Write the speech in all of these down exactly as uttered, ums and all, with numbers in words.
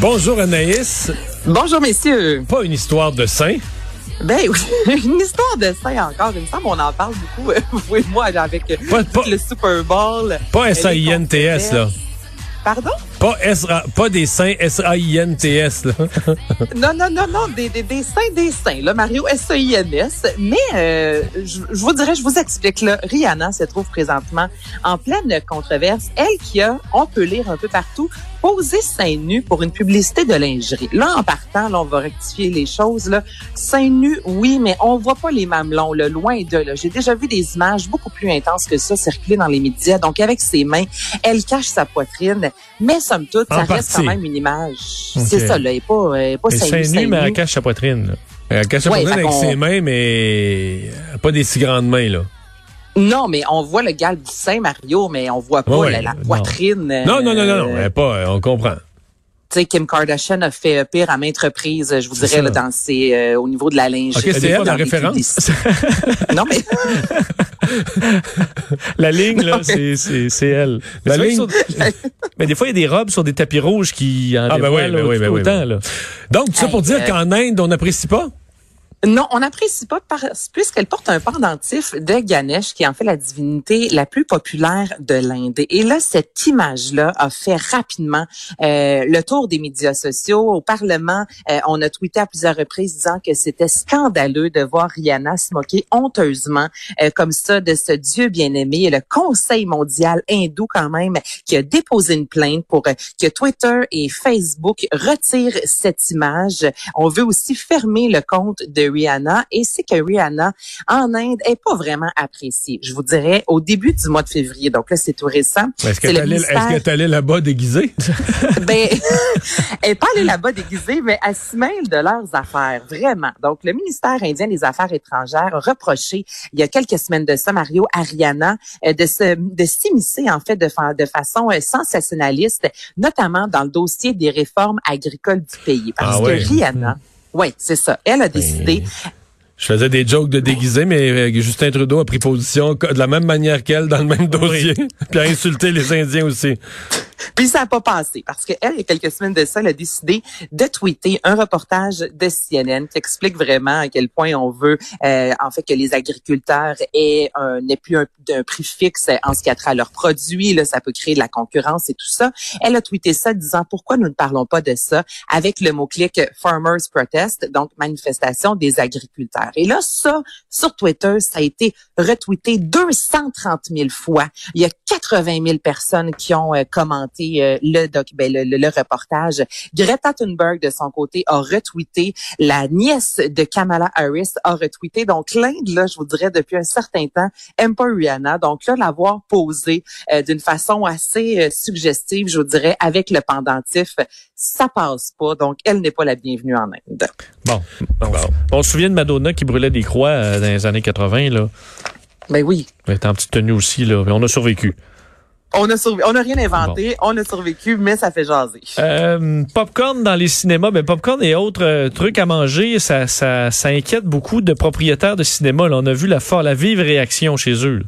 Bonjour Anaïs. Bonjour messieurs. Pas une histoire de saint. Ben oui, une histoire de saint encore. Il me semble qu'on en parle beaucoup, vous et moi, avec pas, pas, le Super Bowl. Pas S A I N T S, là. Pardon? Pas, S-A, pas des saints S A I N T S, là. non, non, non, non, des, des, des saints, des saints, là, Mario, S A I N S. Mais euh, je, je vous dirais, je vous explique, là, Rihanna se trouve présentement en pleine controverse. Elle qui a, on peut lire un peu partout, posé seins nus pour une publicité de lingerie. Là, en partant, là, on va rectifier les choses, là. Seins nus, oui, mais on voit pas les mamelons, là, loin de là. J'ai déjà vu des images beaucoup plus intenses que ça circuler dans les médias. Donc, avec ses mains, elle cache sa poitrine, mais somme toute, en ça partie. Reste quand même une image. Okay. C'est ça, là. Elle n'est pas, elle est pas seins nus, seins nus, mais elle cache sa poitrine, là. Elle cache sa ouais, poitrine avec on... ses mains, mais pas des si grandes mains, là. Non, mais on voit le galbe du sein, Mario, mais on voit pas ouais, la, la poitrine. Non, euh, non, non, non, non, euh, pas, on comprend. Tu sais, Kim Kardashian a fait pire à maintes reprises, je vous c'est dirais, là, dans ses, euh, au niveau de la lingerie. Okay, c'est elle, la référence? non, mais... la ligne, là, c'est, c'est, c'est elle. La ligne... Sur... mais des fois, il y a des robes sur des tapis rouges qui en ah, ben oui, ben oui, ben oui, ben oui. Donc, tout ça pour hey, dire euh... qu'en Inde, on n'apprécie pas? Non, on n'apprécie pas parce, puisqu'elle porte un pendentif de Ganesh, qui est en fait la divinité la plus populaire de l'Inde. Et là, cette image-là a fait rapidement euh, le tour des médias sociaux. Au Parlement, euh, on a tweeté à plusieurs reprises disant que c'était scandaleux de voir Rihanna se moquer honteusement euh, comme ça de ce Dieu bien-aimé. Et le Conseil mondial hindou, quand même, qui a déposé une plainte pour euh, que Twitter et Facebook retirent cette image. On veut aussi fermer le compte de Rihanna, et c'est que Rihanna en Inde est pas vraiment appréciée. Je vous dirais au début du mois de février. Donc là, c'est tout récent. Est-ce que t'allais ministère... là-bas déguisée? ben, elle n'est pas allée là-bas déguisée, mais elle s'y mêle de leurs affaires, vraiment. Donc, le ministère indien des Affaires étrangères a reproché, il y a quelques semaines de ça, Mario, à Rihanna de, se, de s'immiscer, en fait, de, fa- de façon sensationnaliste, notamment dans le dossier des réformes agricoles du pays. Parce ah ouais. que Rihanna... Mmh. Oui, c'est ça. Elle a décidé... Je faisais des jokes de déguisé, mais Justin Trudeau a pris position de la même manière qu'elle dans le même dossier, oui. puis a insulté les Indiens aussi. Puis ça n'a pas passé, parce qu'elle, il y a quelques semaines de ça, elle a décidé de tweeter un reportage de C N N qui explique vraiment à quel point on veut, euh, en fait, que les agriculteurs aient un, n'aient plus un, d'un prix fixe en ce qui a trait à leurs produits. Là, ça peut créer de la concurrence et tout ça. Elle a tweeté ça disant « Pourquoi nous ne parlons pas de ça ?» avec le mot-clic « Farmers Protest », donc « Manifestation des agriculteurs ». Et là, ça, sur Twitter, ça a été retweeté deux cent trente mille fois. Il y a quatre-vingt mille personnes qui ont euh, commenté euh, le, doc, ben, le, le, le reportage. Greta Thunberg, de son côté, a retweeté. La nièce de Kamala Harris a retweeté. Donc, l'Inde, là, je vous dirais, depuis un certain temps, aime pas Rihanna. Donc, là, l'avoir posée euh, d'une façon assez euh, suggestive, je vous dirais, avec le pendentif, ça passe pas. Donc, elle n'est pas la bienvenue en Inde. Bon. bon. bon. On se souvient de Madonna qui brûlait des croix euh, dans les années quatre-vingt, là. Ben oui. Elle était en petite tenue aussi, là. On a survécu. On a surv- on n'a rien inventé, bon. On a survécu, mais ça fait jaser. Euh, popcorn dans les cinémas, ben popcorn et autres euh, trucs à manger, ça, ça, ça inquiète beaucoup de propriétaires de cinéma. Là, on a vu la, for- la vive réaction chez eux. Là.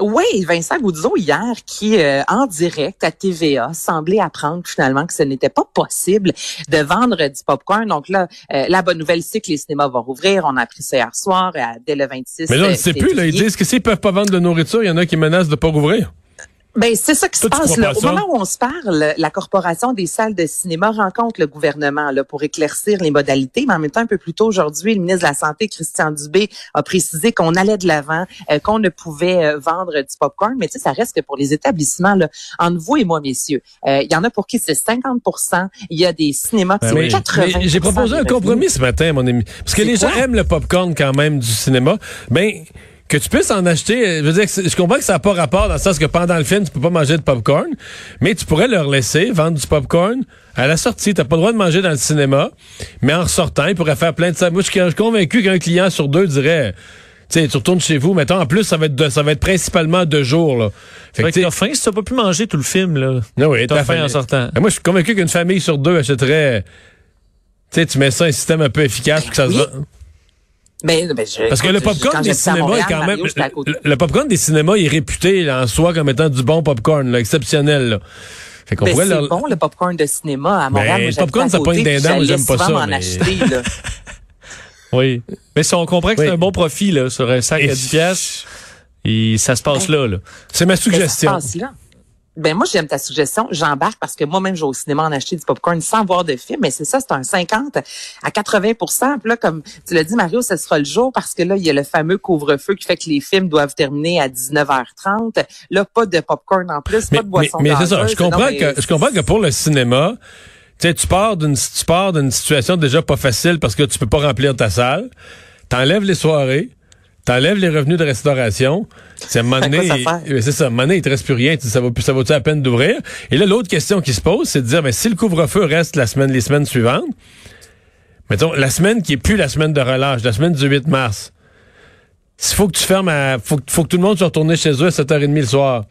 Oui, Vincent Goudizot, hier, qui, euh, en direct à T V A, semblait apprendre finalement que ce n'était pas possible de vendre du popcorn. Donc là, euh, la bonne nouvelle, c'est que les cinémas vont rouvrir. On a appris ça hier soir, euh, dès le vingt-six. Mais là, on ne sait plus. Là, ils disent que s'ils peuvent pas vendre de nourriture, il y en a qui menacent de pas rouvrir. Ben c'est ça qui se passe là. Au moment où on se parle, la corporation des salles de cinéma rencontre le gouvernement là pour éclaircir les modalités. Mais en même temps, un peu plus tôt aujourd'hui, le ministre de la Santé, Christian Dubé, a précisé qu'on allait de l'avant, euh, qu'on ne pouvait euh, vendre du popcorn. Mais tu sais, ça reste que pour les établissements là, entre vous et moi, messieurs, il euh, y en a pour qui c'est cinquante pour cent. Il y a des cinémas qui ben sont oui. quatre-vingts pour cent. J'ai proposé un compromis ce matin, mon ami, parce que les gens aiment le popcorn quand même du cinéma. Ben que tu puisses en acheter, je veux dire, je comprends que ça n'a pas rapport dans le sens que pendant le film, tu peux pas manger de popcorn, mais tu pourrais leur laisser vendre du popcorn à la sortie. T'as pas le droit de manger dans le cinéma, mais en ressortant, ils pourraient faire plein de ça. Moi, je suis convaincu qu'un client sur deux dirait, tu sais, tu retournes chez vous, mettons, en plus, ça va être de, ça va être principalement de jour, là. Fait que, que t'as faim si t'as pas pu manger tout le film, là. Ah oui, t'as, t'as faim en sortant. Et moi, je suis convaincu qu'une famille sur deux achèterait, tu sais, tu mets ça un système un peu efficace pour que ça oui. se vende. Ben, ben je, Parce que le popcorn des cinémas Montréal, est quand même Mario, le, le popcorn des cinémas est réputé là, en soi comme étant du bon popcorn, là, exceptionnel. Là. Fait qu'on ben c'est leur... bon le popcorn de cinéma à Montréal. Ben, le popcorn ça pointe d'un dent, j'aime pas ça. M'en mais... acheter, là. oui, mais si on comprend que oui. c'est un bon profit là sur un sac à dix piastres, et ça se passe ben, là, là. C'est ma suggestion. Ben, ça se passe là. Ben moi j'aime ta suggestion, j'embarque parce que moi-même je vais au cinéma en acheter du popcorn sans voir de film, mais c'est ça, c'est un cinquante à quatre-vingts pour cent. Puis là, comme tu l'as dit Mario, ce sera le jour parce que là il y a le fameux couvre-feu qui fait que les films doivent terminer à dix-neuf heures trente. Là, pas de popcorn en plus, mais, pas de boisson. Mais, mais c'est ça, je comprends non, que mais... je comprends que pour le cinéma, tu sais, tu pars d'une tu pars d'une situation déjà pas facile parce que tu peux pas remplir ta salle, t'enlèves les soirées. T'enlèves les revenus de restauration, c'est à un moment donné, il, c'est ça, à un moment donné, il te reste plus rien, ça va plus, ça vaut-tu à peine d'ouvrir? Et là, l'autre question qui se pose, c'est de dire, mais si le couvre-feu reste la semaine, les semaines suivantes, mettons, la semaine qui est plus la semaine de relâche, la semaine du huit mars, s'il faut que tu fermes à, faut, faut que tout le monde soit retourné chez eux à sept heures trente le soir.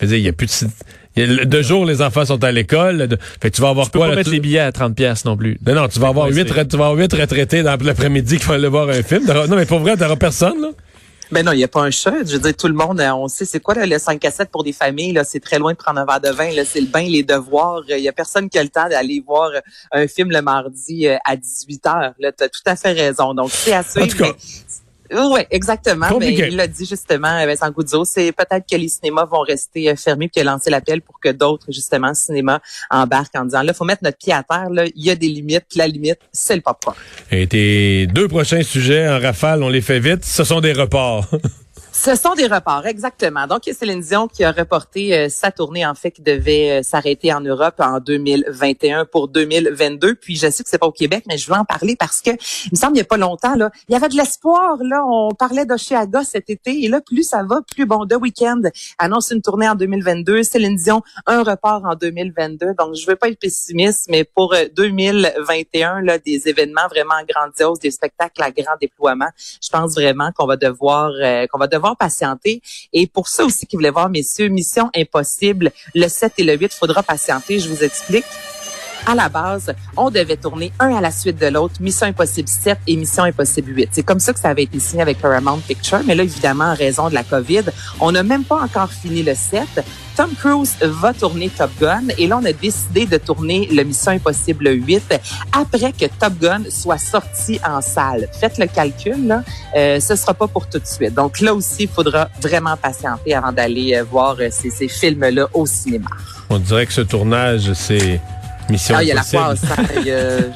Fait dire, il y a plus de, y a, de jour, les enfants sont à l'école, de, fait que tu vas avoir tu quoi? Tu peux pas là, mettre tu... les billets à trente piastres non plus. Non, non, tu vas avoir huit retraités dans l'après-midi qui vont aller voir un film. Non, mais pour vrai, t'auras personne, là. Ben non, il n'y a pas un chat. Je veux dire, tout le monde, on sait, c'est quoi là, le cinq à sept pour des familles? Là, c'est très loin de prendre un verre de vin. Là, c'est le bain, les devoirs. Il n'y a personne qui a le temps d'aller voir un film le mardi à dix-huit heures. Là, t'as tout à fait raison. Donc, c'est à suivre. En tout cas, mais, oui, exactement. Mais il l'a dit justement, Vincent Goudizot, c'est peut-être que les cinémas vont rester fermés puis qu'il a lancé l'appel pour que d'autres, justement, cinémas embarquent en disant, là, faut mettre notre pied à terre, là, il y a des limites, puis la limite, c'est le popcorn. Et tes deux prochains sujets en rafale, on les fait vite, ce sont des reports. Ce sont des reports, exactement. Donc, il y a Céline Dion qui a reporté euh, sa tournée, en fait, qui devait euh, s'arrêter en Europe en deux mille vingt et un pour deux mille vingt-deux. Puis, je sais que c'est pas au Québec, mais je voulais en parler parce que, il me semble, il y a pas longtemps, là, il y avait de l'espoir, là. On parlait d'Osheaga cet été. Et là, plus ça va, plus bon. The Weeknd annonce une tournée en deux mille vingt-deux. Céline Dion, un report en deux mille vingt-deux. Donc, je veux pas être pessimiste, mais pour euh, deux mille vingt et un, là, des événements vraiment grandioses, des spectacles à grand déploiement. Je pense vraiment qu'on va devoir, euh, qu'on va devoir patienter. Et pour ceux aussi qui voulaient voir, messieurs, Mission Impossible, le sept et le huit, faudra patienter, je vous explique. À la base, on devait tourner un à la suite de l'autre, Mission Impossible sept et Mission Impossible huit. C'est comme ça que ça avait été signé avec Paramount Picture, mais là, évidemment, en raison de la COVID, on n'a même pas encore fini le sept. Tom Cruise va tourner Top Gun et là, on a décidé de tourner le Mission Impossible huit après que Top Gun soit sorti en salle. Faites le calcul, là, euh, ce sera pas pour tout de suite. Donc là aussi, il faudra vraiment patienter avant d'aller voir ces, ces films-là au cinéma. On dirait que ce tournage, c'est... Mission ah, il y a la poisse, hein, euh,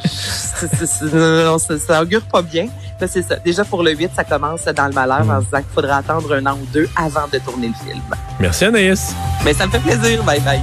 non, ça, ça augure pas bien. Mais c'est ça. Déjà pour le huit, ça commence dans le malheur mmh. en se disant qu'il faudra attendre un an ou deux avant de tourner le film. Merci Anaïs. Mais ça me fait plaisir. Bye bye.